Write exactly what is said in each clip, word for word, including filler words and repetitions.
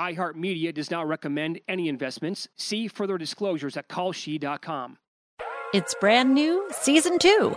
iHeartMedia does not recommend any investments. See further disclosures at Kalshi dot com. It's brand new season two.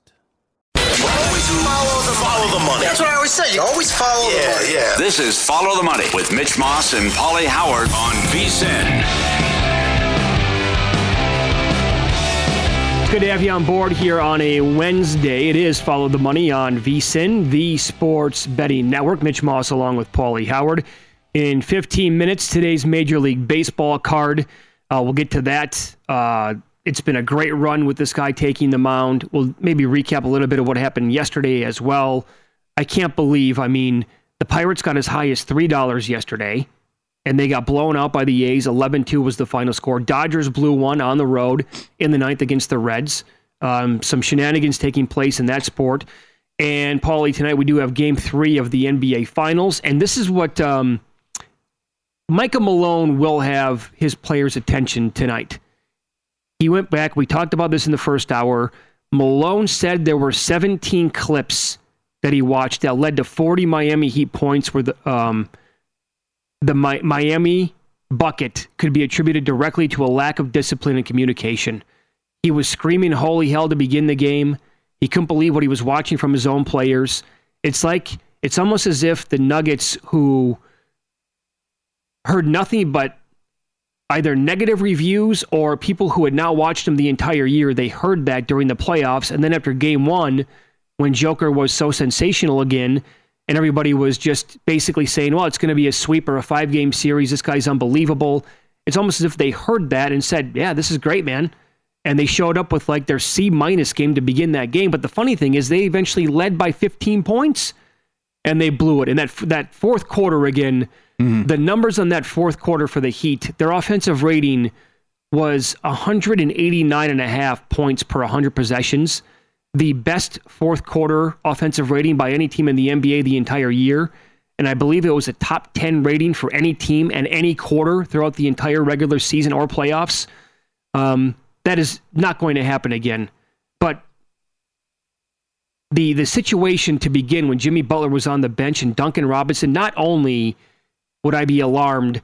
Always follow the money. Follow the money. That's what I always say. You always follow yeah, the money. Yeah. This is Follow the Money with Mitch Moss and Paulie Howard on V S I N. It's good to have you on board here on a Wednesday. It is Follow the Money on V S I N, the sports betting network. Mitch Moss along with Paulie Howard. In fifteen minutes, today's Major League Baseball card. Uh, we'll get to that. Uh, It's been a great run with this guy taking the mound. We'll maybe recap a little bit of what happened yesterday as well. I can't believe, I mean, the Pirates got as high as three dollars yesterday, and they got blown out by the A's. eleven two was the final score. Dodgers blew one on the road in the ninth against the Reds. Um, some shenanigans taking place in that sport. And, Paulie, tonight we do have Game three of the N B A Finals, and this is what um, Michael Malone will have his players' attention tonight. He went back. We talked about this in the first hour. Malone said there were seventeen clips that he watched that led to forty Miami Heat points where the um, the Mi- Miami bucket could be attributed directly to a lack of discipline and communication. He was screaming holy hell to begin the game. He couldn't believe what he was watching from his own players. It's like, it's almost as if the Nuggets, who heard nothing but either negative reviews or people who had not watched him the entire year, they heard that during the playoffs. And then after game one, when Joker was so sensational again, and everybody was just basically saying, well, it's going to be a sweep or a five-game series. This guy's unbelievable. It's almost as if they heard that and said, yeah, this is great, man. And they showed up with like their C-minus game to begin that game. But the funny thing is they eventually led by fifteen points and they blew it. And that that fourth quarter again, the numbers on that fourth quarter for the Heat, their offensive rating was one eighty-nine point five points per one hundred possessions. The best fourth quarter offensive rating by any team in the N B A the entire year. And I believe it was a top ten rating for any team and any quarter throughout the entire regular season or playoffs. Um, that is not going to happen again. But the the situation to begin when Jimmy Butler was on the bench and Duncan Robinson, not only would I be alarmed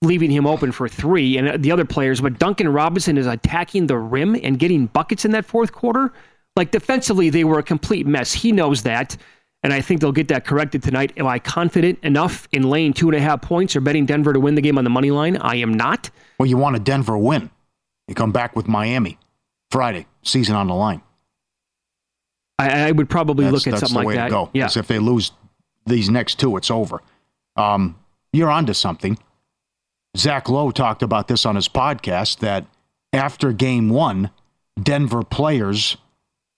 leaving him open for three and the other players, but Duncan Robinson is attacking the rim and getting buckets in that fourth quarter. Like defensively, they were a complete mess. He knows that. And I think they'll get that corrected tonight. Am I confident enough in laying two and a half points or betting Denver to win the game on the money line? I am not. Well, you want a Denver win. You come back with Miami Friday, season on the line. I, I would probably that's, look at something like that. That's the way to go. Yeah. Because if they lose these next two, it's over. Um, You're onto something. Zach Lowe talked about this on his podcast, that after game one, Denver players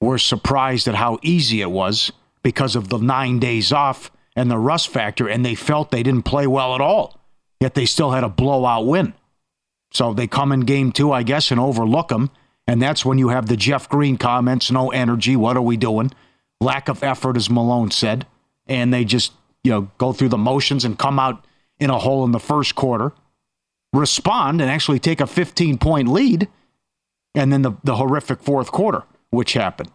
were surprised at how easy it was because of the nine days off and the rust factor, and they felt they didn't play well at all, yet they still had a blowout win. So they come in game two, I guess, and overlook them, and that's when you have the Jeff Green comments, no energy, what are we doing? Lack of effort, as Malone said, and they just, you know, go through the motions and come out in a hole in the first quarter. respond and actually take a fifteen-point lead, and then the, the horrific fourth quarter, which happened.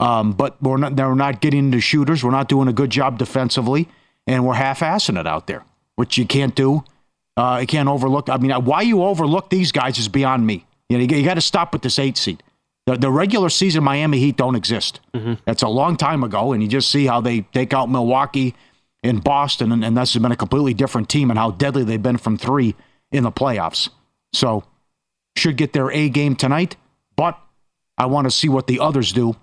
Um, but we're not, we're not getting to shooters. We're not doing a good job defensively, and we're half-assing it out there, which you can't do. Uh, you can't overlook. I mean, why you overlook these guys is beyond me. You know, you, you got to stop with this eight seed. The, the regular season Miami Heat don't exist. Mm-hmm. That's a long time ago, and you just see how they take out Milwaukee and Boston, and, and this has been a completely different team and how deadly they've been from three in the playoffs. So should get their A game tonight, but I want to see what the others do.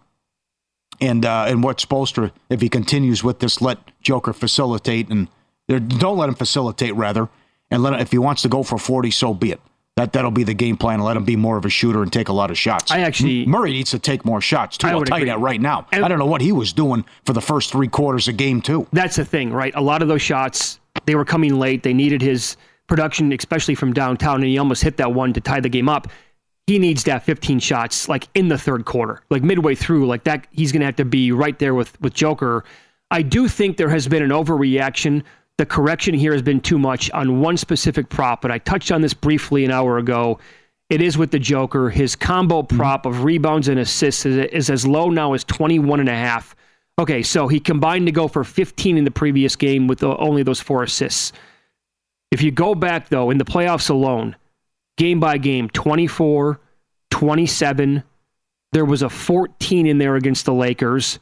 And uh, and what Spoelstra, if he continues with this, let Joker facilitate, and don't let him facilitate rather, and let him, if he wants to go for forty, so be it. That that'll be the game plan. Let him be more of a shooter and take a lot of shots. I actually Murray needs to take more shots too. I'll tell you that right now. I don't know what he was doing for the first three quarters of game two. That's the thing, right? A lot of those shots, they were coming late. They needed his production, especially from downtown, and he almost hit that one to tie the game up. He needs to have fifteen shots, like, in the third quarter, like, midway through, like, that. He's going to have to be right there with, with Joker. I do think there has been an overreaction. The correction here has been too much on one specific prop, and I touched on this briefly an hour ago. It is with the Joker. His combo prop of rebounds and assists is, is as low now as twenty-one and a half. Okay, so he combined to go for fifteen in the previous game with the, only those four assists. If you go back, though, in the playoffs alone, game by game, twenty-four, twenty-seven. There was a fourteen in there against the Lakers,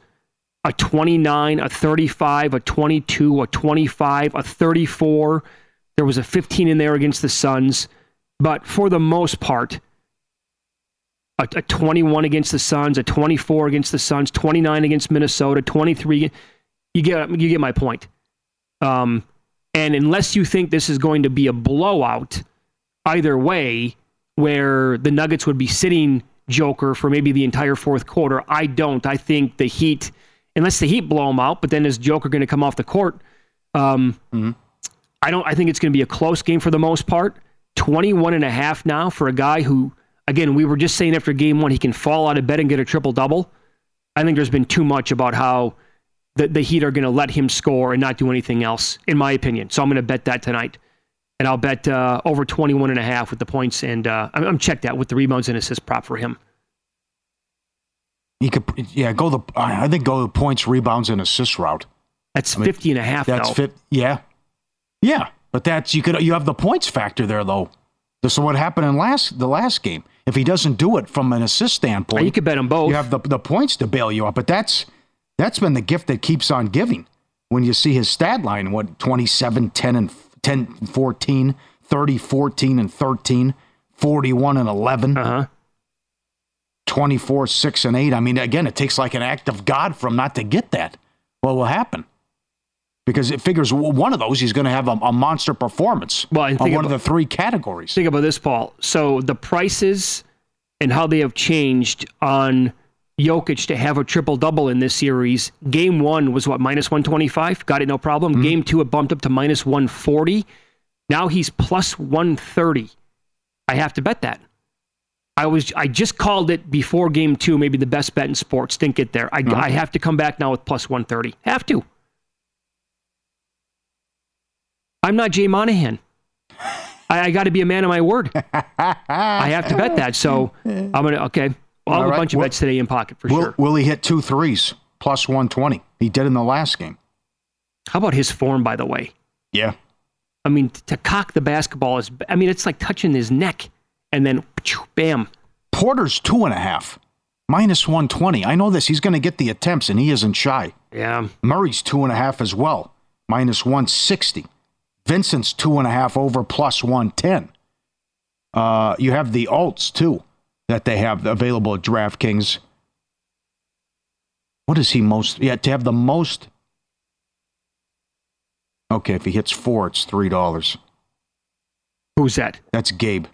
a twenty-nine, a thirty-five, a twenty-two, a twenty-five, a thirty-four. There was a fifteen in there against the Suns. But for the most part, a, a twenty-one against the Suns, a twenty-four against the Suns, twenty-nine against Minnesota, twenty-three. You get, you get my point. Um, and unless you think this is going to be a blowout, either way, where the Nuggets would be sitting Joker for maybe the entire fourth quarter, I don't. I think the Heat, unless the Heat blow him out, but then is Joker going to come off the court? Um, mm-hmm. I don't. I think it's going to be a close game for the most part. twenty-one and a half now for a guy who, again, we were just saying after game one, he can fall out of bed and get a triple-double. I think there's been too much about how the, the Heat are going to let him score and not do anything else, in my opinion. So I'm going to bet that tonight. And I'll bet uh, over twenty-one and a half with the points, and uh, I'm, I'm checked out with the rebounds and assist prop for him. You could, yeah, go the. I think go the points, rebounds, and assist route. That's I mean, fifty and a half. That's fit. Yeah, yeah, but that's you could you have the points factor there though. So what happened in last the last game? If he doesn't do it from an assist standpoint, oh, you could bet him both. You have the the points to bail you up, but that's that's been the gift that keeps on giving. When you see his stat line, what twenty-seven, ten, and four. ten, fourteen, thirty, fourteen, and thirteen, forty-one, and eleven, uh-huh. twenty-four, six, and eight. I mean, again, it takes like an act of God for him not to get that. What will happen? Because it figures one of those, he's going to have a, a monster performance well, on one about, of the three categories. Think about this, Paul. So the prices and how they have changed on Jokic to have a triple-double in this series. Game one was, what, minus one twenty-five? Got it, no problem. Mm-hmm. Game two, it bumped up to minus one forty. Now he's plus one thirty. I have to bet that. I was I just called it before game two, maybe the best bet in sports. Didn't get there. I, mm-hmm. I have to come back now with plus one thirty. Have to. I'm not Jay Monahan. I, I got to be a man of my word. I have to bet that. So I'm going to, okay. Well, I'll have a bunch of bets today in pocket for will, sure. Will he hit two threes? plus one twenty. He did in the last game. How about his form, by the way? Yeah. I mean, to cock the basketball is, I mean, it's like touching his neck and then bam. Porter's two and a half, minus one twenty. I know this. He's going to get the attempts and he isn't shy. Yeah. Murray's two and a half as well, minus one sixty. Vincent's two and a half over plus one ten. Uh, you have the alts too that they have available at DraftKings. What is he most? Yeah, to have the most. Okay, if he hits four, it's three dollars. Who's that? That's Gabe.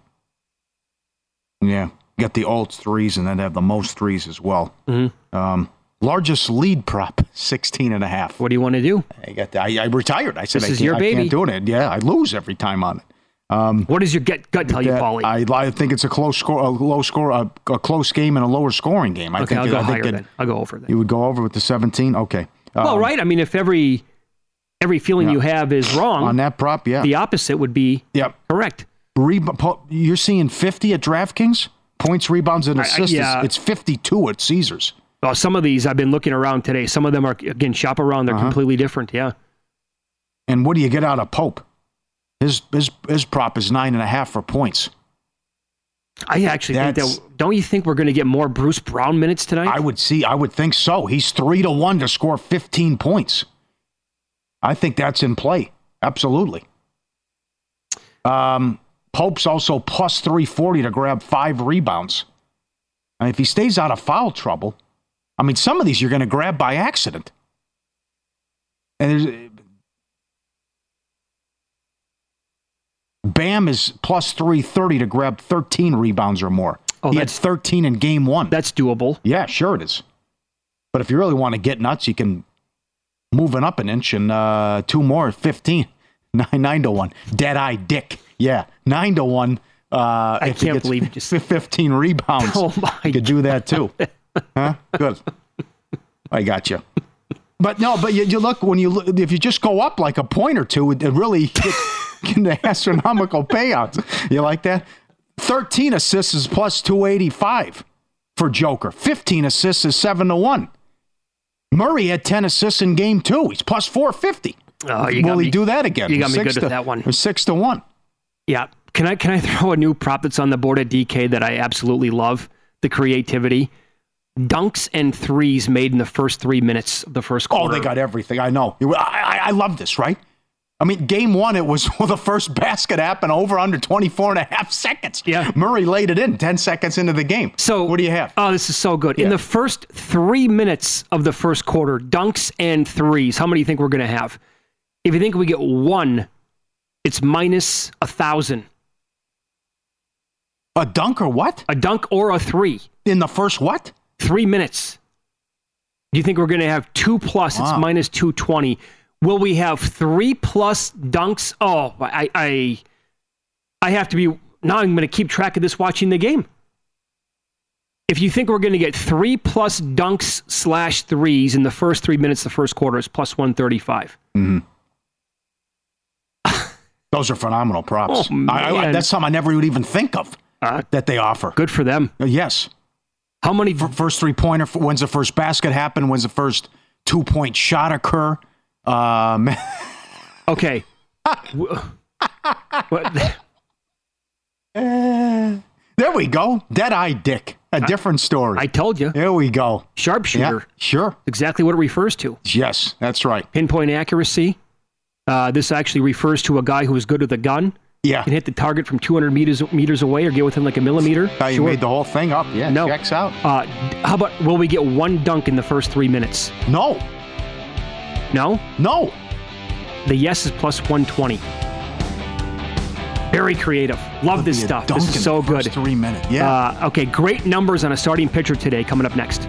Yeah, got the alt threes and then have the most threes as well. Mm-hmm. Um, largest lead prop, sixteen and a half. What do you want to do? I got. The, I, I retired. I said this I, is can't, your baby. I can't do it. Yeah, I lose every time on it. Um, what does your gut tell you, Paulie? I, I think it's a close score, a low score, a, a close game, and a lower scoring game. I okay, think I'll go I higher. Think it, I'll go over. Then. You would go over with the seventeen. Okay. Um, well, right. I mean, if every every feeling yeah. you have is wrong on that prop, yeah, the opposite would be yep. correct. Reba- you're seeing fifty at DraftKings? Points, rebounds, and assists. I, yeah. It's fifty-two at Caesars. Oh, some of these I've been looking around today. Some of them are, again, shop around. They're uh-huh. completely different, yeah. And what do you get out of Pope? His his his prop is nine and a half for points. I actually That's, think that. Don't you think we're going to get more Bruce Brown minutes tonight? I would see. I would think so. He's three to one to score fifteen points. I think that's in play. Absolutely. Um, Pope's also plus three forty to grab five rebounds. And if he stays out of foul trouble, I mean, some of these you're going to grab by accident. And there's Bam is plus three thirty to grab thirteen rebounds or more. Oh, he had thirteen in game one. That's doable. Yeah, sure it is. But if you really want to get nuts, you can move it up an inch and uh, two more, fifteen. Nine, nine to one. Dead Eye Dick. Yeah, nine to one. Uh, I can't believe you just fifteen rebounds. Oh my! You could God. do that too, huh? Good. I got you. But no, but you, you look when you look, if you just go up like a point or two, it, it really can astronomical payouts. You like that? Thirteen assists is plus two eighty five for Joker. Fifteen assists is seven to one. Murray had ten assists in game two. He's plus four fifty. Oh, you Will he me, do that again? You got me good to, at that one. Or six to one. Yeah. Can I can I throw a new prop that's on the board at D K that I absolutely love? The creativity. Dunks and threes made in the first three minutes of the first quarter. Oh, they got everything. I know. I, I, I love this, right? I mean, game one, it was well, the first basket happened over under twenty-four and a half seconds. Yeah. Murray laid it in ten seconds into the game. So what do you have? Oh, this is so good. Yeah. In the first three minutes of the first quarter, dunks and threes. How many do you think we're going to have? If you think we get one, it's minus a thousand. A dunk or what? A dunk or a three. In the first what? Three minutes. Do you think we're going to have two plus? Wow. It's minus two twenty. Will we have three plus dunks? Oh, I, I, I have to be, now I'm going to keep track of this watching the game. If you think we're going to get three plus dunks slash threes in the first three minutes of the first quarter, it's plus one thirty-five. Mm-hmm. Those are phenomenal props. Oh, I, I, that's something I never would even think of uh, that they offer. Good for them. Uh, yes. How many F- first three pointer? When's the first basket happen? When's the first two point shot occur? Um, okay. What? Uh, there we go. Dead Eye Dick. A I, different story. I told you. There we go. Sharpshooter. Yeah, sure. Exactly what it refers to. Yes, that's right. Pinpoint accuracy. Uh, this actually refers to a guy who is good with a gun. Yeah. Can hit the target from two hundred meters away or get within like a millimeter. Now you sure. made the whole thing up. Yeah, no. Checks out. Uh, how about, will we get one dunk in the first three minutes? No. No? No. The yes is plus one twenty. Very creative. Love this stuff. This is so good. Three minutes. Yeah. Uh, okay, great numbers on a starting pitcher today coming up next.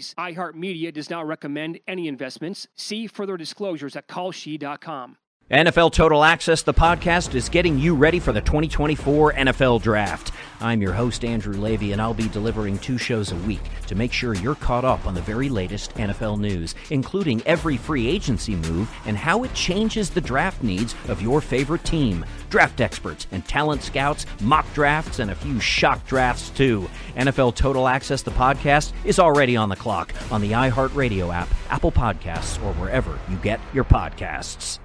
iHeartMedia does not recommend any investments. See further disclosures at Kalshi dot com. N F L Total Access, the podcast, is getting you ready for the twenty twenty-four N F L Draft. I'm your host, Andrew Levy, and I'll be delivering two shows a week to make sure you're caught up on the very latest N F L news, including every free agency move and how it changes the draft needs of your favorite team. Draft experts and talent scouts, mock drafts, and a few shock drafts, too. N F L Total Access, the podcast, is already on the clock on the iHeartRadio app, Apple Podcasts, or wherever you get your podcasts.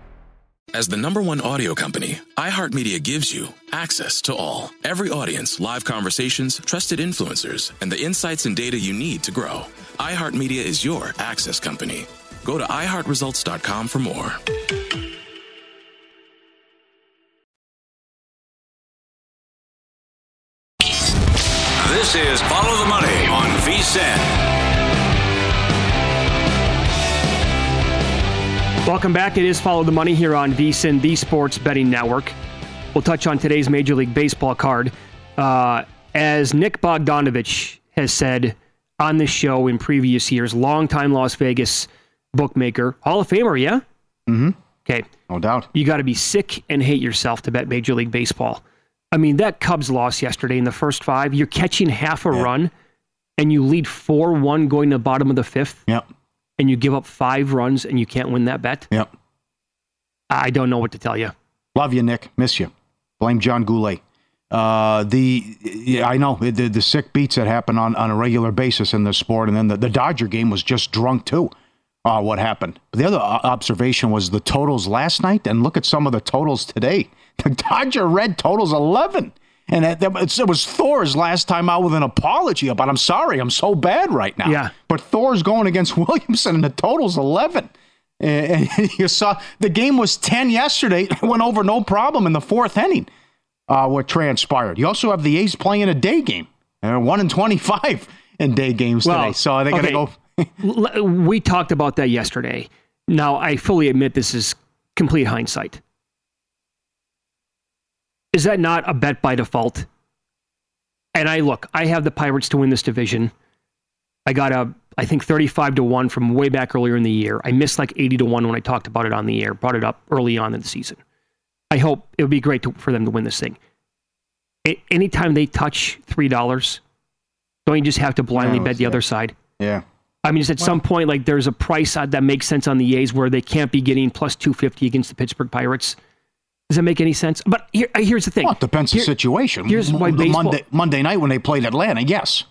As the number one audio company, iHeartMedia gives you access to all. Every audience, live conversations, trusted influencers, and the insights and data you need to grow. iHeartMedia is your access company. Go to i heart results dot com for more. This is Follow the Money on V S I N. Welcome back. It is Follow the Money here on V S I N, the Sports Betting Network. We'll touch on today's Major League Baseball card. Uh, as Nick Bogdanovich has said on this show in previous years, longtime Las Vegas bookmaker, Hall of Famer, yeah? Mm-hmm. Okay. No doubt. You got to be sick and hate yourself to bet Major League Baseball. I mean, that Cubs loss yesterday in the first five, you're catching half a yeah. run, and you lead four one going to the bottom of the fifth, Yep. and you give up five runs, and you can't win that bet? Yep. I don't know what to tell you. Love you, Nick. Miss you. Blame John Goulet. Uh, the yeah, I know the, the sick beats that happen on, on a regular basis in this sport, and then the, the Dodger game was just drunk too. Uh, what happened? But the other observation was the totals last night, and look at some of the totals today. The Dodger red totals eleven, and it, it was Thor's last time out with an apology about I'm sorry, I'm so bad right now. Yeah. But Thor's going against Williamson, and the totals eleven. And you saw the game was ten yesterday. It went over no problem in the fourth inning. Uh, what transpired? You also have the A's playing a day game. They're one and twenty-five in day games well, today. So they got to okay. go. We talked about that yesterday. Now I fully admit this is complete hindsight. Is that not a bet by default? And I look. I have the Pirates to win this division. I got a, I think thirty-five to one from way back earlier in the year. I missed like eighty to one when I talked about it on the air, brought it up early on in the season. I hope it would be great to, for them to win this thing. It, anytime they touch three dollars, don't you just have to blindly no, bet the that. other side? Yeah. I mean, just at what? some point, like there's a price that makes sense on the A's where they can't be getting plus two fifty against the Pittsburgh Pirates. Does that make any sense? But here, here's the thing. Well, it depends on the situation. Here's why the baseball. Monday, Monday night when they played Atlanta, yes.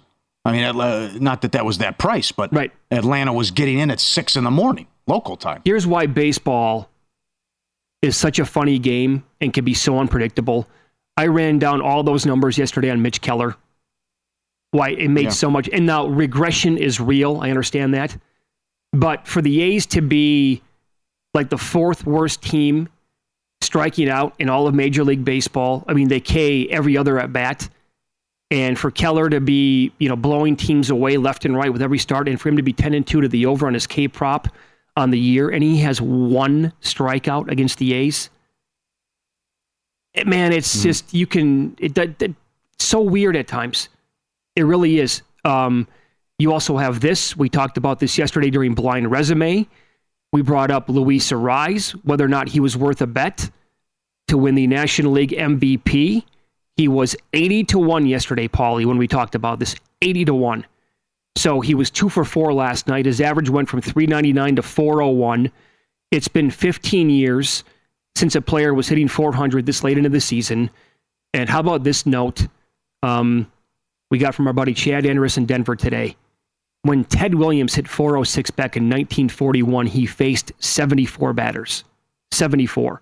I mean, uh, not that that was that price, but right. Atlanta was getting in at six in the morning, local time. Here's why baseball is such a funny game and can be so unpredictable. I ran down all those numbers yesterday on Mitch Keller. Why it made yeah. so much. And now regression is real. I understand that. But for the A's to be like the fourth worst team striking out in all of Major League Baseball, I mean, they K every other at bat. And for Keller to be, you know, blowing teams away left and right with every start, and for him to be ten and two to the over on his K prop on the year, and he has one strikeout against the A's. Man, it's mm. just, you can, it, that, that, it's so weird at times. It really is. Um, you also have this. We talked about this yesterday during Blind Resume. We brought up Luis Arráez, whether or not he was worth a bet to win the National League M V P. He was eighty to one yesterday, Paulie, when we talked about this, eighty to one. So he was two for four last night. His average went from three ninety-nine to four oh one. It's been fifteen years since a player was hitting four hundred this late into the season. And how about this note um, we got from our buddy Chad Anderson in Denver today? When Ted Williams hit four oh six back in nineteen forty-one, he faced seventy-four batters. seventy-four.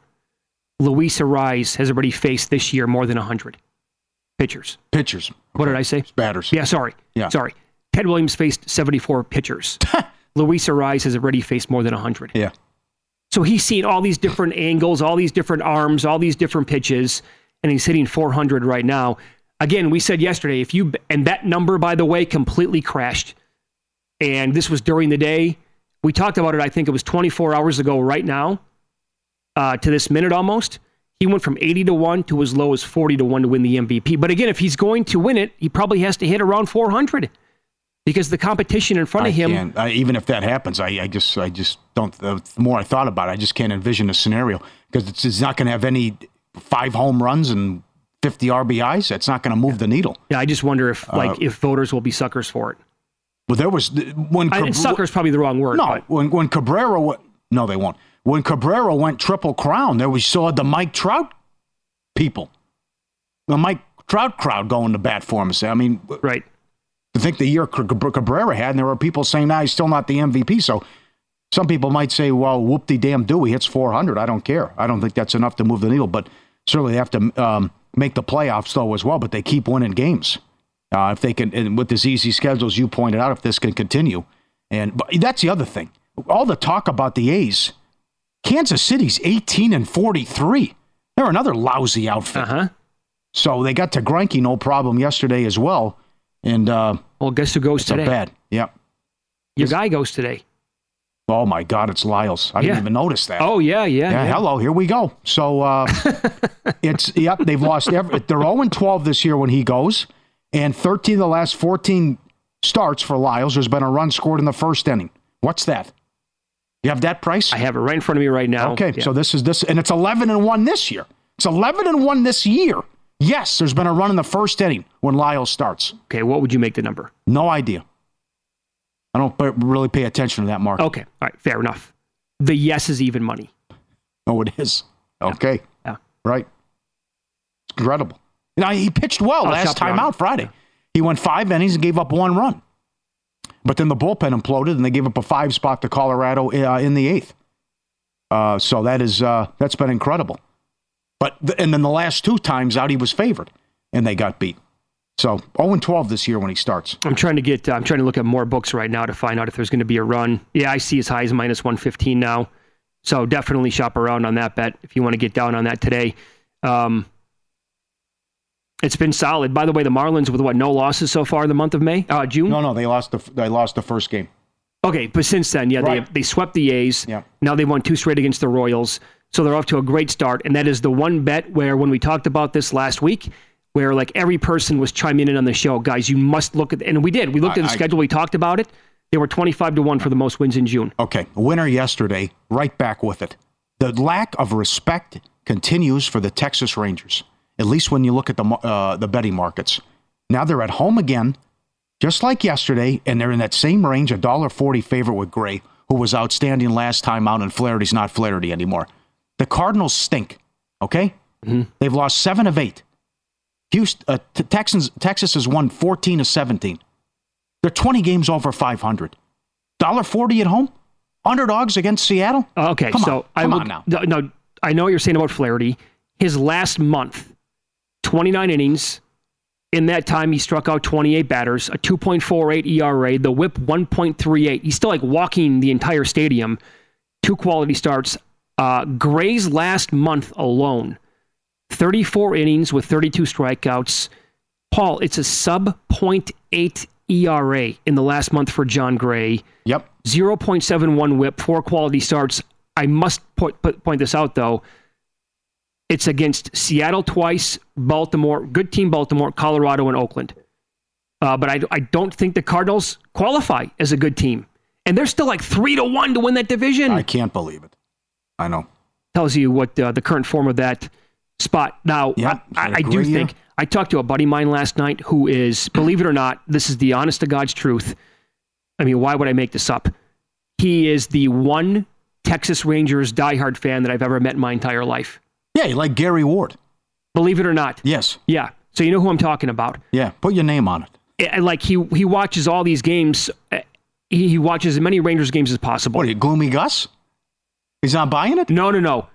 Luis Arráez has already faced this year more than one hundred pitchers. Pitchers. Okay. What did I say? It's batters. Yeah, sorry. Yeah. Sorry. Ted Williams faced seventy-four pitchers. Luis Arráez has already faced more than one hundred. Yeah. So he's seen all these different angles, all these different arms, all these different pitches, and he's hitting four hundred right now. Again, we said yesterday, if you and that number, by the way, completely crashed. And this was during the day. We talked about it, I think it was twenty-four hours ago right now. Uh, to this minute almost, he went from eighty to one to as low as forty to one to win the M V P. But again, if he's going to win it, he probably has to hit around four hundred because the competition in front I of him. I, even if that happens, I, I just I just don't, the more I thought about it, I just can't envision a scenario because it's, it's not going to have any five home runs and fifty R B Is. That's not going to move yeah. the needle. Yeah, I just wonder if like uh, if voters will be suckers for it. Well, there was, when Cabrera, I, sucker's probably the wrong word. No, but. when when Cabrera, went, no, they won't. When Cabrera went Triple Crown, there we saw the Mike Trout people, the Mike Trout crowd going to bat for him. I mean, right. I think the year Cabrera had, and there were people saying, nah, he's still not the M V P. So some people might say, well, whoop-de-damn-do, he hits four hundred. I don't care. I don't think that's enough to move the needle. But certainly they have to um, make the playoffs, though, as well. But they keep winning games. Uh, if they can, and with this easy schedule, as you pointed out, if this can continue. And but that's the other thing. All the talk about the A's, Kansas City's eighteen and forty-three. They're another lousy outfit. Uh-huh. So they got to Greinke no problem yesterday as well. And uh, Well, guess who goes today? Not bad. Yep. Your guy goes today. Oh, my God, it's Lyles. I yeah. didn't even notice that. Oh, yeah, yeah, yeah. Yeah, hello, here we go. So, uh, it's, yep, they've lost every, they're oh and twelve this year when he goes, and thirteen of the last fourteen starts for Lyles, there's been a run scored in the first inning. What's that? You have that price? I have it right in front of me right now. Okay, yeah. So this is this, and it's eleven and one this year. It's eleven and one this year. Yes, there's been a run in the first inning when Lyles starts. Okay, what would you make the number? No idea. I don't really pay attention to that market. Okay. All right. Fair enough. The yes is even money. Oh, it is. Okay. Yeah. Yeah. Right. It's incredible. You know, he pitched well oh, last time out Friday. Yeah. He went five innings and gave up one run. But then the bullpen imploded and they gave up a five spot to Colorado uh, in the eighth. Uh, so that is, uh, that's been incredible. But, th- and then the last two times out, he was favored and they got beat. So oh and twelve this year when he starts. I'm trying to get. Uh, I'm trying to look at more books right now to find out if there's going to be a run. Yeah, I see his high is minus one fifteen now. So definitely shop around on that bet if you want to get down on that today. Um, it's been solid. By the way, the Marlins with what no losses so far in the month of May, uh, June. No, no, they lost the they lost the first game. Okay, but since then, yeah, right. they they swept the A's. Yeah. Now they won two straight against the Royals, so they're off to a great start. And that is the one bet where when we talked about this last week, where like every person was chiming in on the show, guys, you must look at, and we did. We looked at the I, schedule. We talked about it. They were twenty-five to one for the most wins in June. Okay. Winner yesterday, right back with it. The lack of respect continues for the Texas Rangers, at least when you look at the uh, the betting markets. Now they're at home again, just like yesterday, and they're in that same range, one forty favorite with Gray, who was outstanding last time out, and Flaherty's not Flaherty anymore. The Cardinals stink, okay? Mm-hmm. They've lost seven of eight. Houston, uh, t- Texans, Texas has won fourteen to seventeen. They're twenty games over five hundred. one forty at home? Underdogs against Seattle? Okay, come so on, I come will, on now. No, I know what you're saying about Flaherty. His last month, twenty-nine innings. In that time, he struck out twenty-eight batters, a two point four eight E R A, the whip one point three eight. He's still like walking the entire stadium. Two quality starts. Uh, Gray's last month alone, thirty-four innings with thirty-two strikeouts. Paul, it's a sub point eight E R A in the last month for John Gray. Yep. zero point seven one whip, four quality starts. I must point, point this out, though. It's against Seattle twice, Baltimore, good team Baltimore, Colorado, and Oakland. Uh, but I, I don't think the Cardinals qualify as a good team. And they're still like three to one to win that division. I can't believe it. I know. Tells you what uh, the current form of that spot. Now, yeah, I, I, I do think, you. I talked to a buddy of mine last night who is, believe it or not, this is the honest to God's truth. I mean, why would I make this up? He is the one Texas Rangers diehard fan that I've ever met in my entire life. Yeah, you like Gary Ward. Believe it or not. Yes. Yeah. So you know who I'm talking about. Yeah. Put your name on it. And like he, he watches all these games. He, he watches as many Rangers games as possible. What are you, Gloomy Gus? He's not buying it? No, no, no.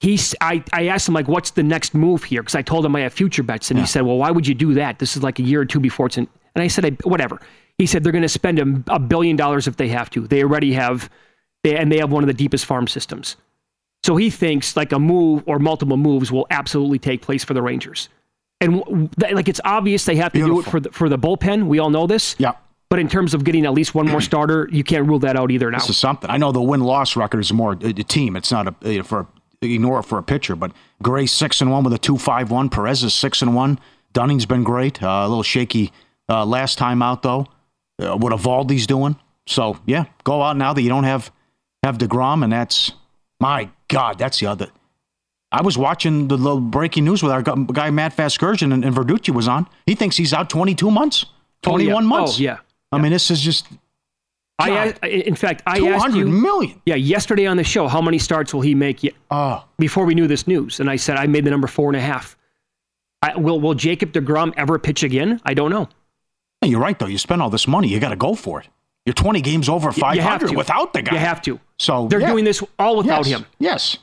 He's, I, I asked him, like, what's the next move here? Because I told him I have future bets. And yeah. He said, well, why would you do that? This is like a year or two before it's in. And I said, I, whatever. He said, they're going to spend a, a billion dollars if they have to. They already have, they, and they have one of the deepest farm systems. So he thinks like a move or multiple moves will absolutely take place for the Rangers. And like, it's obvious they have to Beautiful. do it for the, for the bullpen. We all know this. Yeah. But in terms of getting at least one more starter, you can't rule that out either now. This is something. I know the win-loss record is more a team. It's not a, a for ignore it for a pitcher, but Gray six and one with a two five one. Perez is six and one. Dunning's been great. Uh, a little shaky uh, last time out though. Uh, what Evaldi's doing? So yeah, go out now that you don't have have DeGrom, and that's my God. That's the other. I was watching the little breaking news with our guy Matt Vasgersian, and, and Verducci was on. He thinks he's out twenty two months, twenty one oh, yeah. months. Oh yeah. I yeah. mean, this is just. God. I in fact I asked you two hundred million. Yeah, yesterday on the show, how many starts will he make? Yet, oh, before we knew this news, and I said I made the number four and a half. I, will Will Jacob DeGrom ever pitch again? I don't know. You're right though. You spend all this money, you got to go for it. You're twenty games over five hundred without the guy. You have to. So they're yeah. doing this all without yes. him. Yes.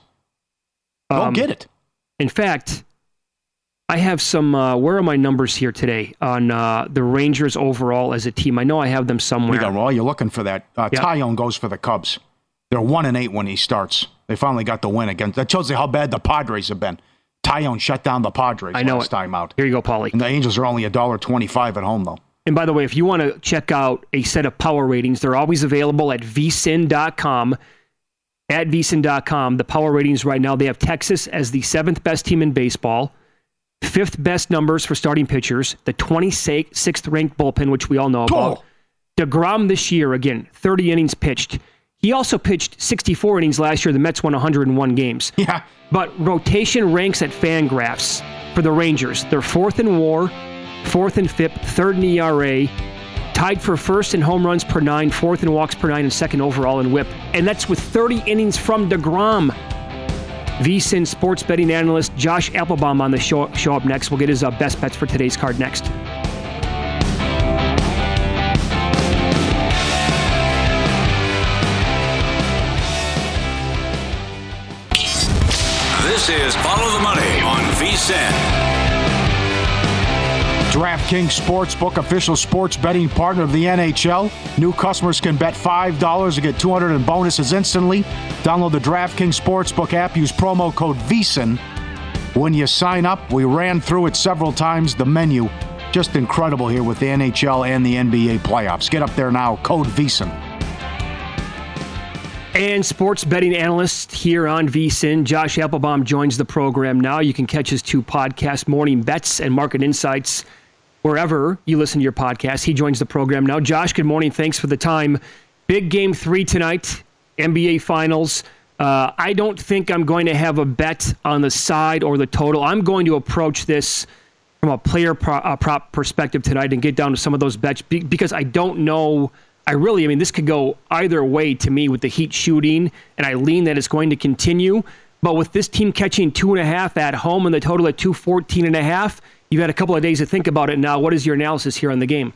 Go um, get it. In fact, I have some. Uh, where are my numbers here today on uh, the Rangers overall as a team? I know I have them somewhere. We got well, you're looking for that. Uh, yeah. Tyone goes for the Cubs. They're one and eight when he starts. They finally got the win against. That shows you how bad the Padres have been. Tyone shut down the Padres I know last it. time out. Here you go, Paulie. And the Angels are only a dollar twenty-five at home though. And by the way, if you want to check out a set of power ratings, they're always available at V S I N dot com. At V S I N dot com, the power ratings right now, they have Texas as the seventh best team in baseball, fifth best numbers for starting pitchers, the twenty-sixth ranked bullpen, which we all know about. Oh. DeGrom this year, again, thirty innings pitched. He also pitched sixty-four innings last year. The Mets won one hundred one games. Yeah. But rotation ranks at FanGraphs for the Rangers. They're fourth in WAR, fourth in F I P, third in E R A, tied for first in home runs per nine, fourth in walks per nine, and second overall in WHIP. And that's with thirty innings from DeGrom. V S I N sports betting analyst Josh Applebaum on the show, show up next. We'll get his uh, best bets for today's card next. This is Follow the Money on V S I N. DraftKings Sportsbook, official sports betting partner of the N H L. New customers can bet five dollars to get two hundred dollars in bonuses instantly. Download the DraftKings Sportsbook app. Use promo code V S I N when you sign up. We ran through it several times. The menu, just incredible here with the N H L and the N B A playoffs. Get up there now. Code V S I N. And sports betting analyst here on V S I N, Josh Applebaum joins the program now. You can catch his two podcasts, Morning Bets and Market Insights, wherever you listen to your podcast. He joins the program now. Josh, good morning. Thanks for the time. Big game three tonight, N B A Finals. Uh, I don't think I'm going to have a bet on the side or the total. I'm going to approach this from a player pro- uh, prop perspective tonight and get down to some of those bets be- because I don't know. I really, I mean, this could go either way to me with the Heat shooting, and I lean that it's going to continue. But with this team catching two and a half at home and the total at two fourteen and a half, you've had a couple of days to think about it now. What is your analysis here on the game?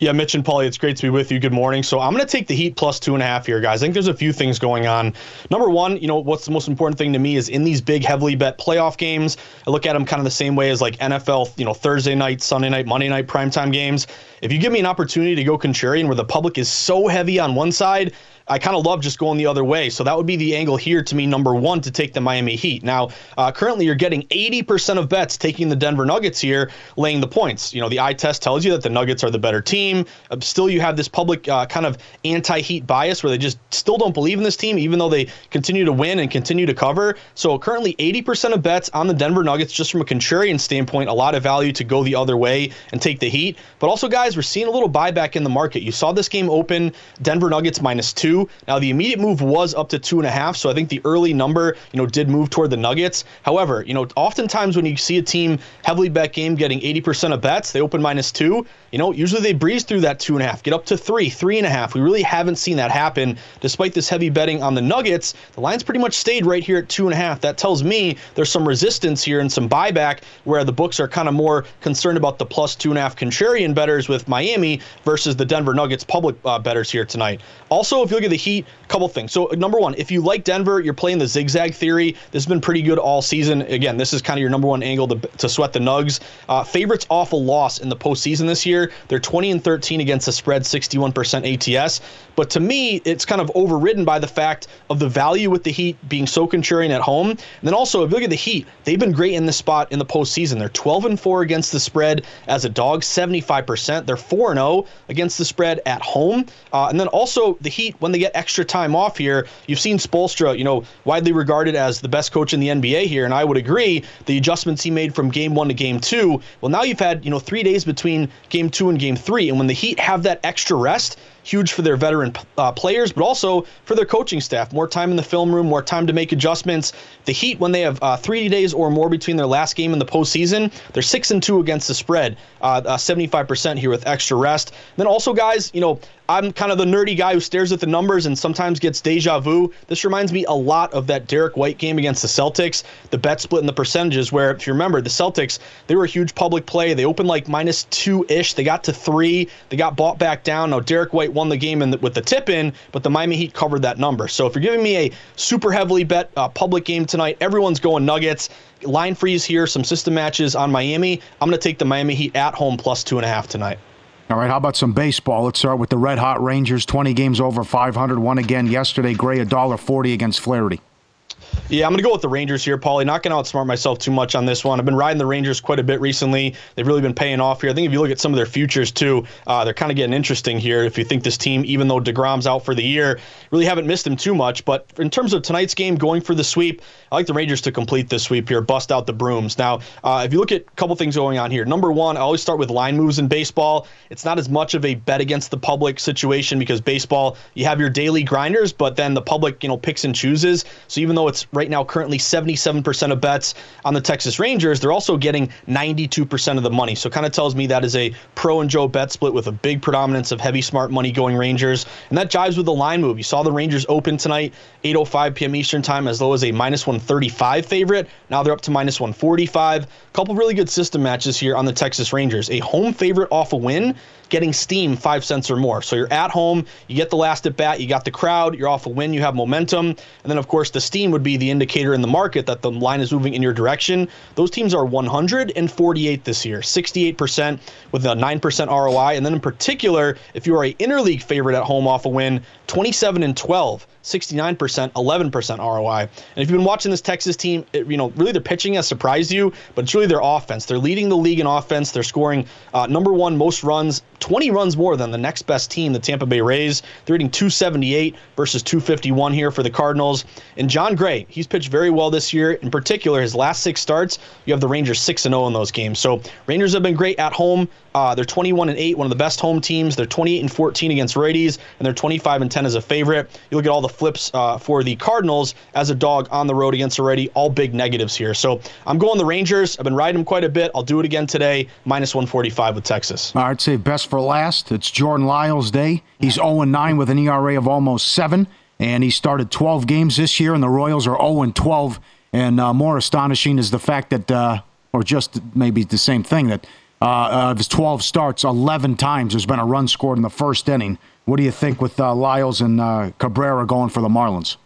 Yeah, Mitch and Paulie, it's great to be with you. Good morning. So I'm going to take the Heat plus two and a half here, guys. I think there's a few things going on. Number one, you know, what's the most important thing to me is in these big, heavily bet playoff games, I look at them kind of the same way as like N F L, you know, Thursday night, Sunday night, Monday night primetime games. If you give me an opportunity to go contrarian where the public is so heavy on one side, I kind of love just going the other way. So that would be the angle here to me, number one, to take the Miami Heat. Now, uh, currently you're getting eighty percent of bets taking the Denver Nuggets here, laying the points. You know, the eye test tells you that the Nuggets are the better team. Uh, still, you have this public uh, kind of anti-Heat bias where they just still don't believe in this team, even though they continue to win and continue to cover. So currently eighty percent of bets on the Denver Nuggets, just from a contrarian standpoint, a lot of value to go the other way and take the Heat. But also, guys, we're seeing a little buyback in the market. You saw this game open, Denver Nuggets minus two. Now, the immediate move was up to two and a half, so I think the early number, you know, did move toward the Nuggets. However, you know, oftentimes when you see a team heavily bet game getting eighty percent of bets, they open minus two. You know, usually they breeze through that two and a half, get up to three, three and a half. We really haven't seen that happen. Despite this heavy betting on the Nuggets, the line's pretty much stayed right here at two and a half. That tells me there's some resistance here and some buyback where the books are kind of more concerned about the plus two and a half contrarian bettors with Miami versus the Denver Nuggets public uh, bettors here tonight. Also, if you look at the Heat, a couple things. So, number one, if you like Denver, you're playing the zigzag theory. This has been pretty good all season. Again, this is kind of your number one angle to, to sweat the Nugs. Uh, favorites off a loss in the postseason this year. They're twenty and thirteen against the spread, sixty-one percent A T S. But to me, it's kind of overridden by the fact of the value with the Heat being so contrarian at home. And then also, if you look at the Heat, they've been great in this spot in the postseason. They're twelve and four against the spread as a dog, seventy-five percent. They're four and oh against the spread at home. Uh, and then also, the Heat, when they get extra time off here, you've seen Spoelstra, you know, widely regarded as the best coach in the N B A here, and I would agree. The adjustments he made from game one to game two, well, now you've had, you know, three days between game two and game three, and when the Heat have that extra rest, huge for their veteran uh, players, but also for their coaching staff. More time in the film room, more time to make adjustments. The Heat, when they have uh, three days or more between their last game and the postseason, they're six and two against the spread, uh, uh, seventy-five percent here with extra rest. And then also, guys, you know, I'm kind of the nerdy guy who stares at the numbers and sometimes gets deja vu. This reminds me a lot of that Derek White game against the Celtics, the bet split and the percentages, where if you remember, the Celtics, they were a huge public play. They opened like minus two-ish. They got to three. They got bought back down. Now, Derek White won the game in the, with the tip-in, but the Miami Heat covered that number. So if you're giving me a super heavily bet uh, public game tonight, everyone's going Nuggets. Line freeze here, some system matches on Miami. I'm going to take the Miami Heat at home plus two and a half tonight. All right, how about some baseball? Let's start with the Red Hot Rangers, twenty games over five hundred, won again yesterday. Gray, one forty against Flaherty. Yeah, I'm going to go with the Rangers here, Paulie. Not going to outsmart myself too much on this one. I've been riding the Rangers quite a bit recently. They've really been paying off here. I think if you look at some of their futures, too, uh, they're kind of getting interesting here. If you think this team, even though DeGrom's out for the year, really haven't missed him too much. But in terms of tonight's game, going for the sweep, I like the Rangers to complete this sweep here, bust out the brooms. Now, uh, if you look at a couple things going on here, number one, I always start with line moves in baseball. It's not as much of a bet against the public situation because baseball, you have your daily grinders, but then the public, you know, picks and chooses. So even though it's right now currently seventy-seven percent of bets on the Texas Rangers, they're also getting ninety-two percent of the money. So it kind of tells me that is a pro and Joe bet split with a big predominance of heavy smart money going Rangers. And that jives with the line move. You saw the Rangers open tonight, eight oh five p.m. Eastern time, as low as a minus one thirty-five favorite. Now they're up to minus one forty-five. A couple really good system matches here on the Texas Rangers. A home favorite off a win, getting steam five cents or more. So you're at home, you get the last at bat, you got the crowd, you're off a win, you have momentum. And then, of course, the steam would be the indicator in the market that the line is moving in your direction. Those teams are one hundred forty-eight this year, sixty-eight percent with a nine percent R O I. And then in particular, if you are an interleague favorite at home off a win, twenty-seven and twelve, sixty-nine percent, eleven percent R O I. And if you've been watching this Texas team, it, you know, really their pitching has surprised you, but it's really their offense. They're leading the league in offense. They're scoring uh, number one most runs, twenty runs more than the next best team, the Tampa Bay Rays. They're hitting two seventy-eight versus two fifty-one here for the Cardinals. And John Gray, he's pitched very well this year. In particular, his last six starts, you have the Rangers six and oh in those games. So Rangers have been great at home. Uh, they're twenty-one and eight, one of the best home teams. They're twenty-eight and fourteen against righties, and they're twenty-five and ten as a favorite. You look at all the flips uh, for the Cardinals as a dog on the road against a righty, all big negatives here. So I'm going the Rangers. I've been riding them quite a bit. I'll do it again today, minus one forty-five with Texas. All right, save best for last. It's Jordan Lyles' day. He's oh and nine with an E R A of almost seven, and he started twelve games this year, and the Royals are oh and twelve. And uh, more astonishing is the fact that, uh, or just maybe the same thing, that Uh, of his twelve starts, eleven times there's been a run scored in the first inning. What do you think with uh, Lyles and uh, Cabrera going for the Marlins?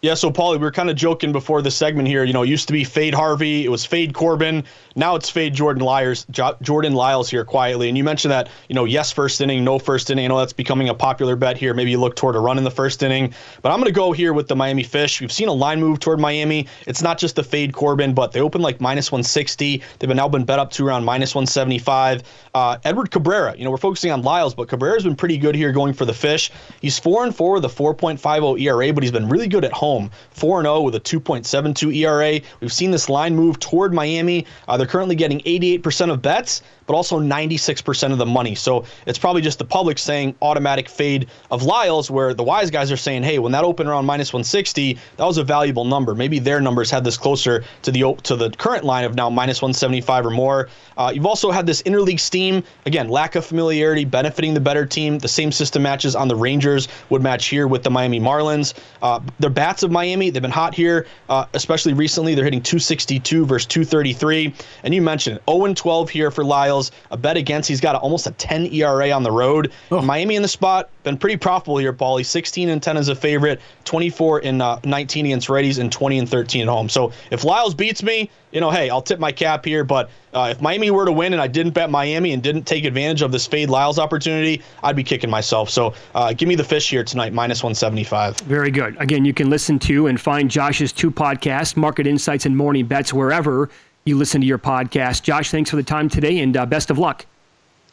Yeah, so, Paulie, we were kind of joking before the segment here. You know, it used to be fade Harvey. It was fade Corbin. Now it's fade Jordan Lyles, jo- Jordan Lyles here quietly. And you mentioned that, you know, yes, first inning, no first inning. I know that's becoming a popular bet here. Maybe you look toward a run in the first inning. But I'm going to go here with the Miami Fish. We've seen a line move toward Miami. It's not just the fade Corbin, but they opened like minus one sixty. They've been now been bet up to around minus one seventy-five. Uh, Edward Cabrera, you know, we're focusing on Lyles, but Cabrera's been pretty good here going for the Fish. He's four and four with a four point five oh E R A, but he's been really good at home. Home four and oh with a two point seven two E R A. We've seen this line move toward Miami. Uh, they're currently getting eighty-eight percent of bets, but also ninety-six percent of the money. So it's probably just the public saying automatic fade of Lyles, where the wise guys are saying, hey, when that opened around minus one sixty, that was a valuable number. Maybe their numbers had this closer to the to the current line of now minus one seventy-five or more. Uh, you've also had this interleague steam. Again, lack of familiarity benefiting the better team. The same system matches on the Rangers would match here with the Miami Marlins. Uh, they're bad of Miami. They've been hot here, uh, especially recently. They're hitting two sixty-two versus two thirty-three. And you mentioned oh and twelve here for Lyles. A bet against, he's got a, almost a ten E R A on the road. Oh. Miami in the spot, been pretty profitable here, Paulie. sixteen and ten as a favorite, twenty-four and nineteen against righties, and twenty and thirteen at home. So if Lyles beats me, you know, hey, I'll tip my cap here. But uh, if Miami were to win and I didn't bet Miami and didn't take advantage of this fade Lyles opportunity, I'd be kicking myself. So uh, give me the Fish here tonight, minus one seventy-five. Very good. Again, you can listen to and find Josh's two podcasts, Market Insights and Morning Bets, wherever you listen to your podcast. Josh, thanks for the time today, and uh, best of luck.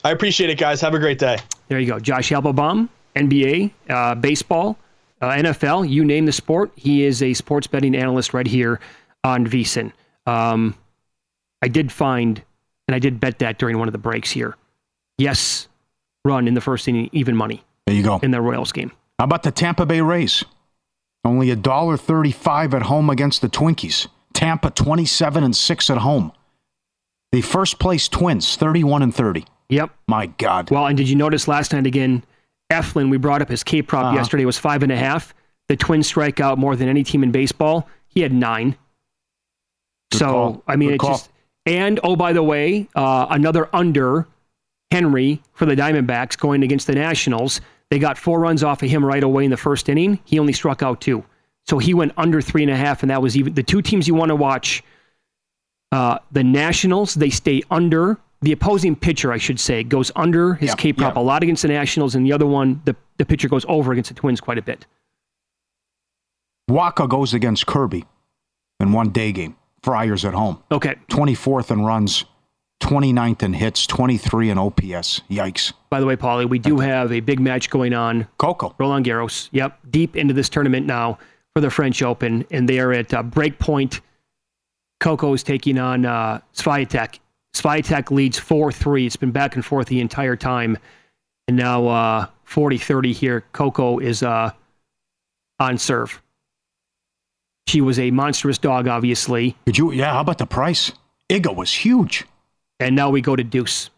I appreciate it, guys. Have a great day. There you go. Josh Applebaum, N B A, uh, baseball, uh, N F L, you name the sport. He is a sports betting analyst right here on VSiN. Um, I did find, and I did bet that during one of the breaks here. Yes, run in the first inning, even money. There you go. In the Royals game. How about the Tampa Bay Rays? Only a dollar thirty-five at home against the Twinkies. Tampa twenty-seven and six at home. The first place Twins thirty-one and thirty. Yep. My God. Well, and did you notice last night again? Eflin, we brought up his K prop uh-huh. yesterday was five and a half. The Twins strike out more than any team in baseball. He had nine. Good so call. I mean, Good it's call. just and oh by the way, uh, another under Henry for the Diamondbacks going against the Nationals. They got four runs off of him right away in the first inning. He only struck out two. So he went under three and a half, and that was even the two teams you want to watch. Uh, the Nationals, they stay under. The opposing pitcher, I should say, goes under his yeah, K-prop yeah. a lot against the Nationals, and the other one, the, the pitcher goes over against the Twins quite a bit. Waka goes against Kirby. and one day game. Friars at home. Okay. twenty-fourth in runs, twenty-ninth in hits, twenty-three in O P S. Yikes. By the way, Paulie, we do have a big match going on. Coco. Roland Garros. Yep. Deep into this tournament now for the French Open, and they are at uh, break point. Coco is taking on uh, Świątek. Świątek leads four three. It's been back and forth the entire time. And now uh, forty thirty here. Coco is uh, on serve. She was a monstrous dog, obviously. Did you? Yeah, how about the price? Iga was huge. And now we go to deuce.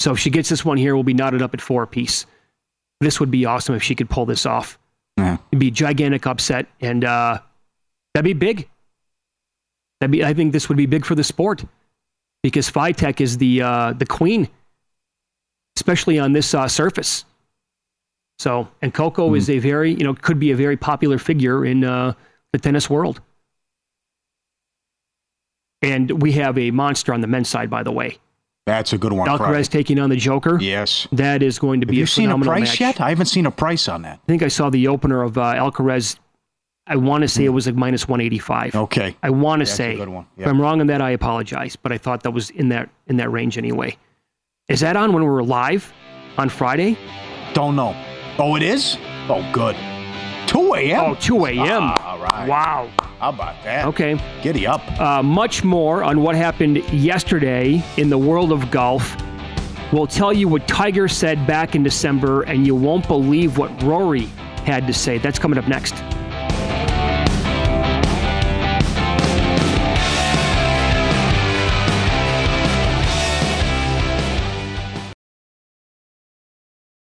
So if she gets this one here, we'll be knotted up at four apiece. This would be awesome if she could pull this off. Yeah. It'd be a gigantic upset, and uh, that'd be big. That'd be, I think this would be big for the sport, because Świątek is the uh, the queen, especially on this uh, surface. So, and Coco mm-hmm. is a very, you know, could be a very popular figure in uh, the tennis world. And we have a monster on the men's side, by the way. That's a good one. Alcaraz taking on the Joker. Yes. That is going to be a phenomenal match. Have you seen a price yet? I haven't seen a price on that. I think I saw the opener of uh, Alcaraz. I want to say mm. it was like minus one eighty-five. Okay. I want to yeah, say. That's a good one. Yep. If I'm wrong on that, I apologize. But I thought that was in that in that range anyway. Is that on when we're live on Friday? Don't know. Oh, it is? Oh, good. two a.m. Oh, two a.m. Ah, all right. Wow. How about that? Okay. Giddy up. Uh, much more on what happened yesterday in the world of golf. We'll tell you what Tiger said back in December, and you won't believe what Rory had to say. That's coming up next.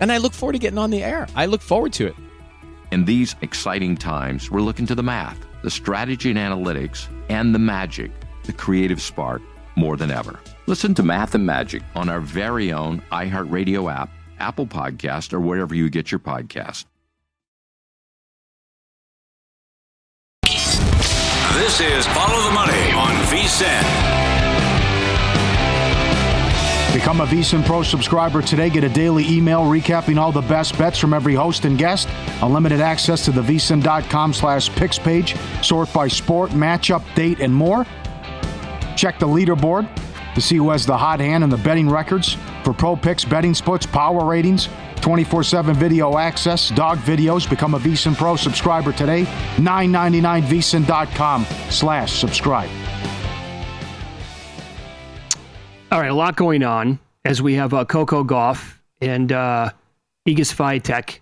And I look forward to getting on the air. I look forward to it. In these exciting times, we're looking to the math, the strategy and analytics, and the magic, the creative spark, more than ever. Listen to Math and Magic on our very own iHeartRadio app, Apple Podcast, or wherever you get your podcast. This is Follow the Money on V S I N. Become a VSiN Pro subscriber today. Get a daily email recapping all the best bets from every host and guest. Unlimited access to the VSiN.com slash picks page. Sort by sport, matchup, date, and more. Check the leaderboard to see who has the hot hand and the betting records for pro picks, betting splits, power ratings, twenty-four seven video access, dog videos. Become a VSiN Pro subscriber today. nine ninety-nine VSiN.com slash subscribe. All right, a lot going on as we have uh, Coco Gauff and uh, Iga Świątek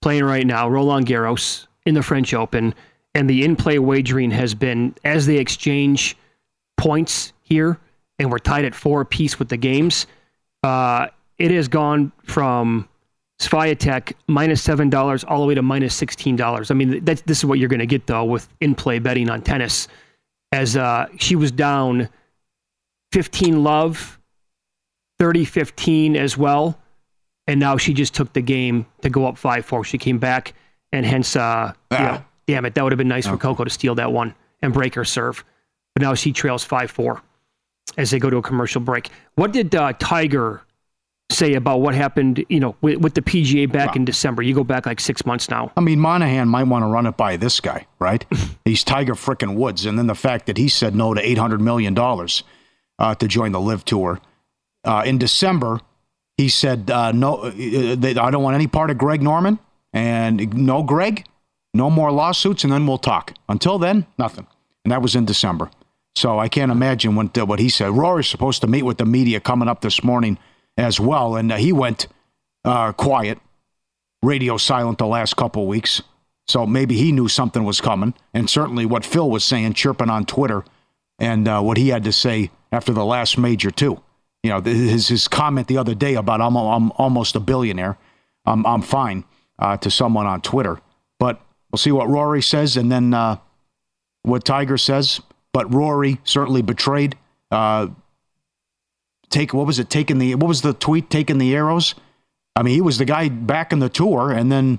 playing right now, Roland Garros in the French Open, and the in-play wagering has been, as they exchange points here, and we're tied at four apiece with the games, uh, it has gone from Świątek minus seven dollars all the way to minus sixteen dollars. I mean, that's, this is what you're going to get, though, with in-play betting on tennis, as uh, she was down fifteen love, thirty fifteen as well, and now she just took the game to go up five four. She came back, and hence, uh, ah. you know, damn it, that would have been nice okay. for Coco to steal that one and break her serve. But now she trails five four as they go to a commercial break. What did uh, Tiger say about what happened, you know, with, with the P G A back wow. in December? You go back like six months now. I mean, Monahan might want to run it by this guy, right? He's Tiger frickin' Woods. And then the fact that he said no to eight hundred million dollars uh, to join the LIV Tour. Uh, in December, he said, uh, no, uh, they, I don't want any part of Greg Norman. And no Greg, no more lawsuits, and then we'll talk. Until then, nothing. And that was in December. So I can't imagine what, uh, what he said. Rory's supposed to meet with the media coming up this morning as well, and uh, he went uh, quiet, radio silent the last couple weeks. So maybe he knew something was coming, and certainly what Phil was saying, chirping on Twitter, and uh, what he had to say after the last major, too. You know, his, his comment the other day about I'm, I'm almost a billionaire, I'm, I'm fine, uh, to someone on Twitter. But we'll see what Rory says, and then uh, what Tiger says. But Rory certainly betrayed. Uh, take what was it? Taking the what was the tweet? Taking the arrows. I mean, he was the guy back in the tour, and then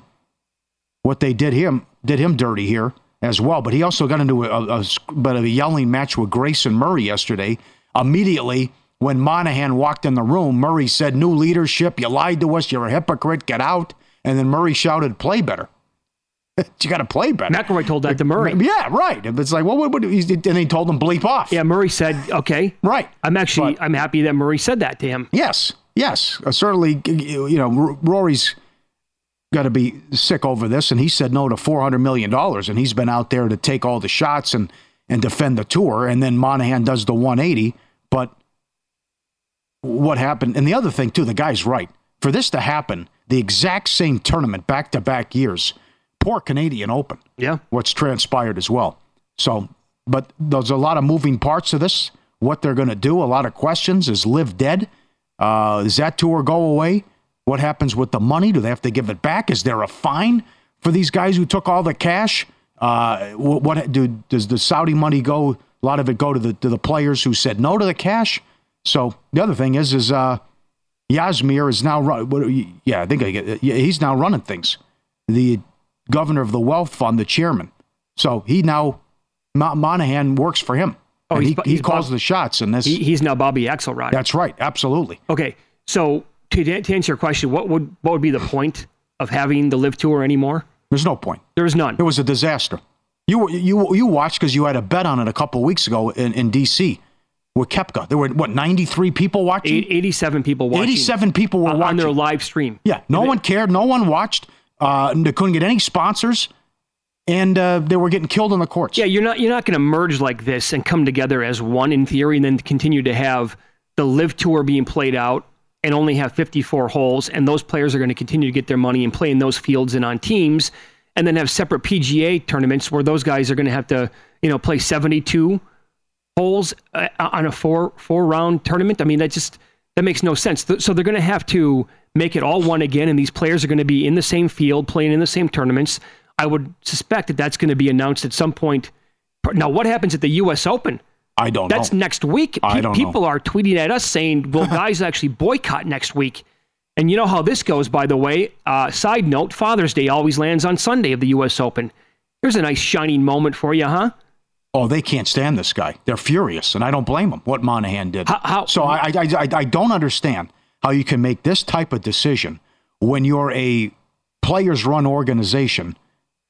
what they did him did him dirty here as well. But he also got into a, a bit of a yelling match with Grayson Murray yesterday. Immediately when Monahan walked in the room, Murray said, "New leadership. You lied to us. You're a hypocrite. Get out." And then Murray shouted, "Play better." You got to play better. McIlroy told that to Murray. Yeah, right. It's like, well, what would he? And he told him, bleep off. Yeah, Murray said, okay. Right. I'm actually, but, I'm happy that Murray said that to him. Yes, yes. Uh, certainly, you know, Rory's got to be sick over this. And he said no to four hundred million dollars. And he's been out there to take all the shots and, and defend the tour. And then Monahan does the one eighty. But what happened? And the other thing, too, the guy's right. For this to happen, the exact same tournament back-to-back years, poor Canadian Open. Yeah. What's transpired as well. So, but there's a lot of moving parts to this. What they're going to do, a lot of questions. Is LIV dead? Uh, does that tour go away? What happens with the money? Do they have to give it back? Is there a fine for these guys who took all the cash? Uh, what, what do, does the Saudi money go? A lot of it go to the to the players who said no to the cash. So the other thing is, is uh, Yasmir is now running. Yeah, I think I get, he's now running things. The governor of the wealth fund, the chairman. So he now, Monahan works for him. Oh, he's, he, he's he calls Bob, the shots in this. He, he's now Bobby Axelrod. That's right. Absolutely. Okay. So to, to answer your question, what would what would be the point of having the LIV Tour anymore? There's no point. There's none. It was a disaster. You you you watched because you had a bet on it a couple of weeks ago in, in D C with Koepka. There were, what, ninety-three people watching? Eight, eighty-seven people watching. eighty-seven people were on, watching. On their live stream. Yeah. No and one it, cared. No one watched. Uh, they couldn't get any sponsors, and uh, they were getting killed on the courts. Yeah, you're not you're not going to merge like this and come together as one in theory, and then continue to have the LIV Tour being played out and only have fifty-four holes, and those players are going to continue to get their money and play in those fields and on teams, and then have separate P G A tournaments where those guys are going to have to you know play seventy-two holes uh, on a four four round tournament. I mean that just that makes no sense. So they're going to have to make it all one again, and these players are going to be in the same field, playing in the same tournaments. I would suspect that that's going to be announced at some point. Now, what happens at the U S Open? I don't that's know. That's next week. Pe- I don't People know. Are tweeting at us saying, will guys actually boycott next week? And you know how this goes, by the way. Uh, side note, Father's Day always lands on Sunday of the U S Open. Here's a nice shining moment for you, huh? Oh, they can't stand this guy. They're furious, and I don't blame them, what Monahan did. How, how, so I, I, I, I don't understand how you can make this type of decision when you're a players-run organization,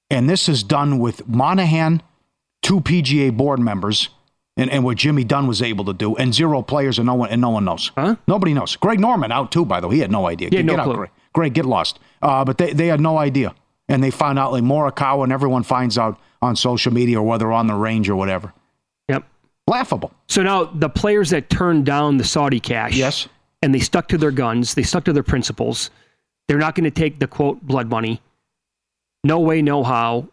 and this is done with Monahan, two P G A board members, and, and what Jimmy Dunn was able to do, and zero players, and no one and no one knows. Huh? Nobody knows. Greg Norman out too, by the way. He had no idea. Yeah, get, no get clue. Out, Greg. Greg, get lost. Uh, but they, they had no idea, and they found out like Morikawa, and everyone finds out on social media or whether on the range or whatever. Yep. Laughable. So now the players that turned down the Saudi cash. Yes. And they stuck to their guns. They stuck to their principles. They're not going to take the, quote, blood money. No way, no how.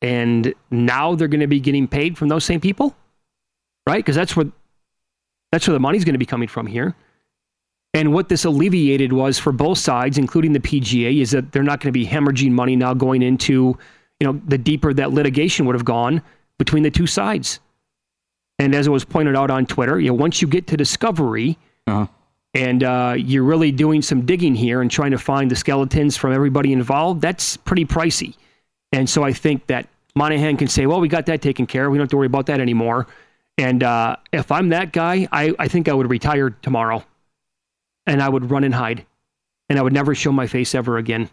And now they're going to be getting paid from those same people? Right? Because that's where, that's where the money's going to be coming from here. And what this alleviated was for both sides, including the P G A, is that they're not going to be hemorrhaging money now going into, you know, the deeper that litigation would have gone between the two sides. And as it was pointed out on Twitter, you know, once you get to discovery... Uh-huh. and uh, you're really doing some digging here and trying to find the skeletons from everybody involved, that's pretty pricey. And so I think that Monahan can say, well, we got that taken care of. We don't have to worry about that anymore. And uh, if I'm that guy, I, I think I would retire tomorrow. And I would run and hide. And I would never show my face ever again.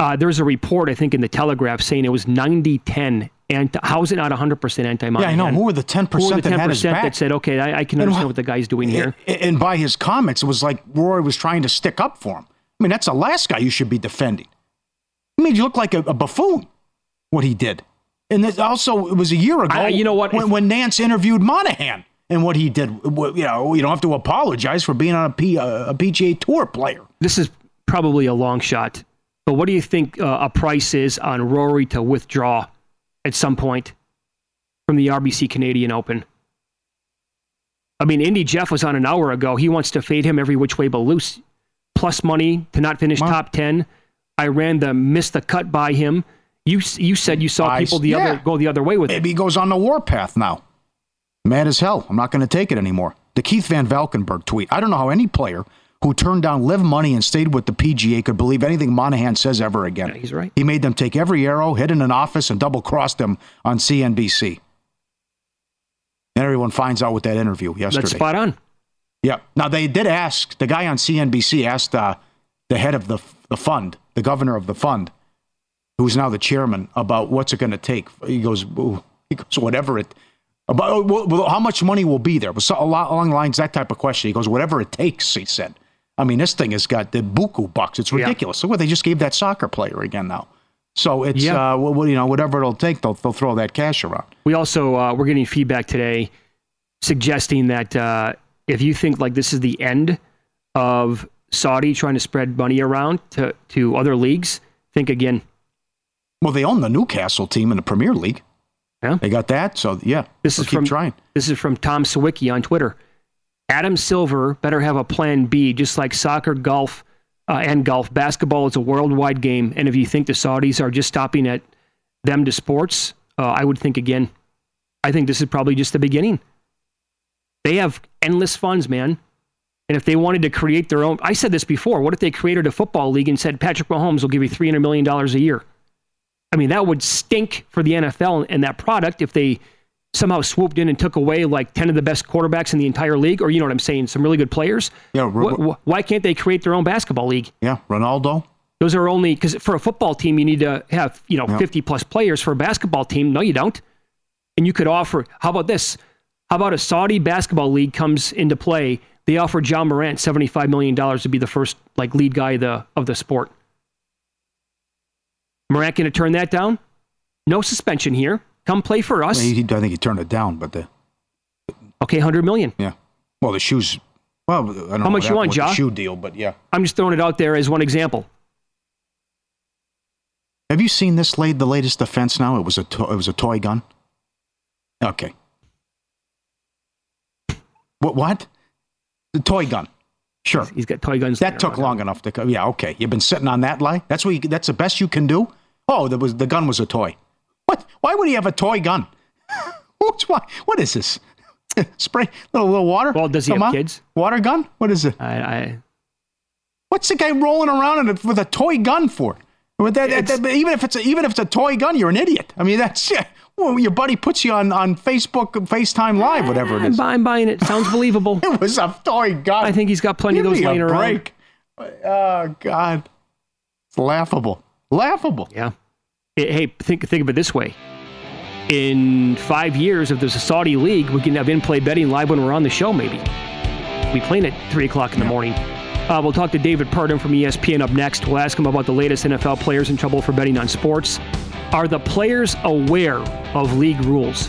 Uh, there's a report, I think, in the Telegraph saying it was ninety ten. Anti- How is it not one hundred percent anti-Monahan? Yeah, I know. Who were the ten percent, Who were the ten percent that had his back? That said, okay, I, I can understand what the guy's doing here. And, and by his comments, it was like Roy was trying to stick up for him. I mean, that's the last guy you should be defending. He made you look like a, a buffoon, what he did. And this also, it was a year ago I, you know what? when, if, when Nance interviewed Monahan and what he did. You know, you don't have to apologize for being on a, P, a P G A Tour player. This is probably a long shot, but what do you think uh, a price is on Rory to withdraw at some point from the R B C Canadian Open? I mean, Indy Jeff was on an hour ago. He wants to fade him every which way but loose. Plus money to not finish wow. top ten. I ran the miss the cut by him. You you said you saw people the I, yeah. other go the other way with it. Maybe he goes on the warpath now. Mad as hell. I'm not going to take it anymore. The Keith Van Valkenburg tweet. I don't know how any player who turned down live money and stayed with the P G A could believe anything Monahan says ever again. Yeah, he's right. He made them take every arrow, hid in an office, and double-crossed them on C N B C. And everyone finds out with that interview yesterday. That's spot on. Yeah. Now, they did ask, the guy on C N B C asked uh, the head of the the fund, the governor of the fund, who's now the chairman, about what's it going to take. He goes, ooh. he goes, whatever it, about well, how much money will be there? But so, a lot along the lines, that type of question. He goes, whatever it takes, he said. I mean, this thing has got the buku bucks. It's ridiculous. Yeah. Look what they just gave that soccer player again now. So it's, yeah. uh, well, you know, whatever it'll take, they'll, they'll throw that cash around. We also, uh, we're getting feedback today suggesting that uh, if you think like this is the end of Saudi trying to spread money around to, to other leagues, think again. Well, they own the Newcastle team in the Premier League. Yeah. They got that, so yeah, this is keep from, trying. This is from Tom Sawicki on Twitter. Adam Silver better have a plan B, just like soccer, golf, uh, and golf. Basketball is a worldwide game, and if you think the Saudis are just stopping at them to sports, uh, I would think again. I think this is probably just the beginning. They have endless funds, man. And if they wanted to create their own... I said this before. What if they created a football league and said, Patrick Mahomes will give you three hundred million dollars a year? I mean, that would stink for the N F L and that product if they somehow swooped in and took away like ten of the best quarterbacks in the entire league, or you know what I'm saying, some really good players. Yeah, Ru- why, why can't they create their own basketball league? Yeah, Ronaldo. Those are only, because for a football team, you need to have, you know, yeah. fifty plus players. For a basketball team, no, you don't. And you could offer, how about this? How about a Saudi basketball league comes into play? They offer John Morant seventy-five million dollars to be the first like lead guy of the, of the sport. Morant going to turn that down? No suspension here. Come play for us. He, he, I think he turned it down, but the... Okay, one hundred million dollars. Yeah. Well, the shoes... Well, I don't How know. How much you want, Josh? Shoe deal, but yeah. I'm just throwing it out there as one example. Have you seen this laid, the latest offense now? It was a to- it was a toy gun? Okay. What? What? The toy gun. Sure. He's got toy guns. That took long enough to come. Yeah, okay. You've been sitting on that lie? That's what you, that's the best you can do? Oh, there was the gun was a toy. What? Why would he have a toy gun? What's why? What is this? Spray? Little, little water? Well, does he Come have on. kids? Water gun? What is it? I, I... What's the guy rolling around in a, with a toy gun for? With that, that, even if it's a, even if it's a toy gun, you're an idiot. I mean, that's yeah. Well, your buddy puts you on, on Facebook, FaceTime Live, whatever it is. I'm buying it. Sounds believable. It was a toy gun. I think he's got plenty Give of those laying around. Oh God, it's laughable, laughable. Yeah. Hey, think think of it this way. In five years, if there's a Saudi league, we can have in-play betting live when we're on the show, maybe. We play it at three o'clock in the morning. Uh, we'll talk to David Purdom from E S P N up next. We'll ask him about the latest N F L players in trouble for betting on sports. Are the players aware of league rules?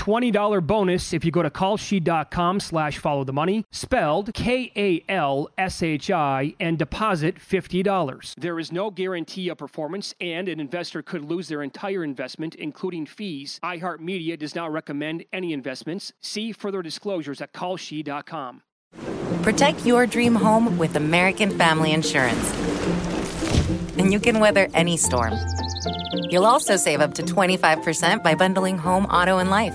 twenty dollars bonus if you go to Kalshi.com slash follow the money, spelled K A L S H I, and deposit fifty dollars. There is no guarantee of performance, and an investor could lose their entire investment, including fees. iHeartMedia does not recommend any investments. See further disclosures at Kalshi dot com. Protect your dream home with American Family Insurance, and you can weather any storm. You'll also save up to twenty-five percent by bundling home, auto, and life.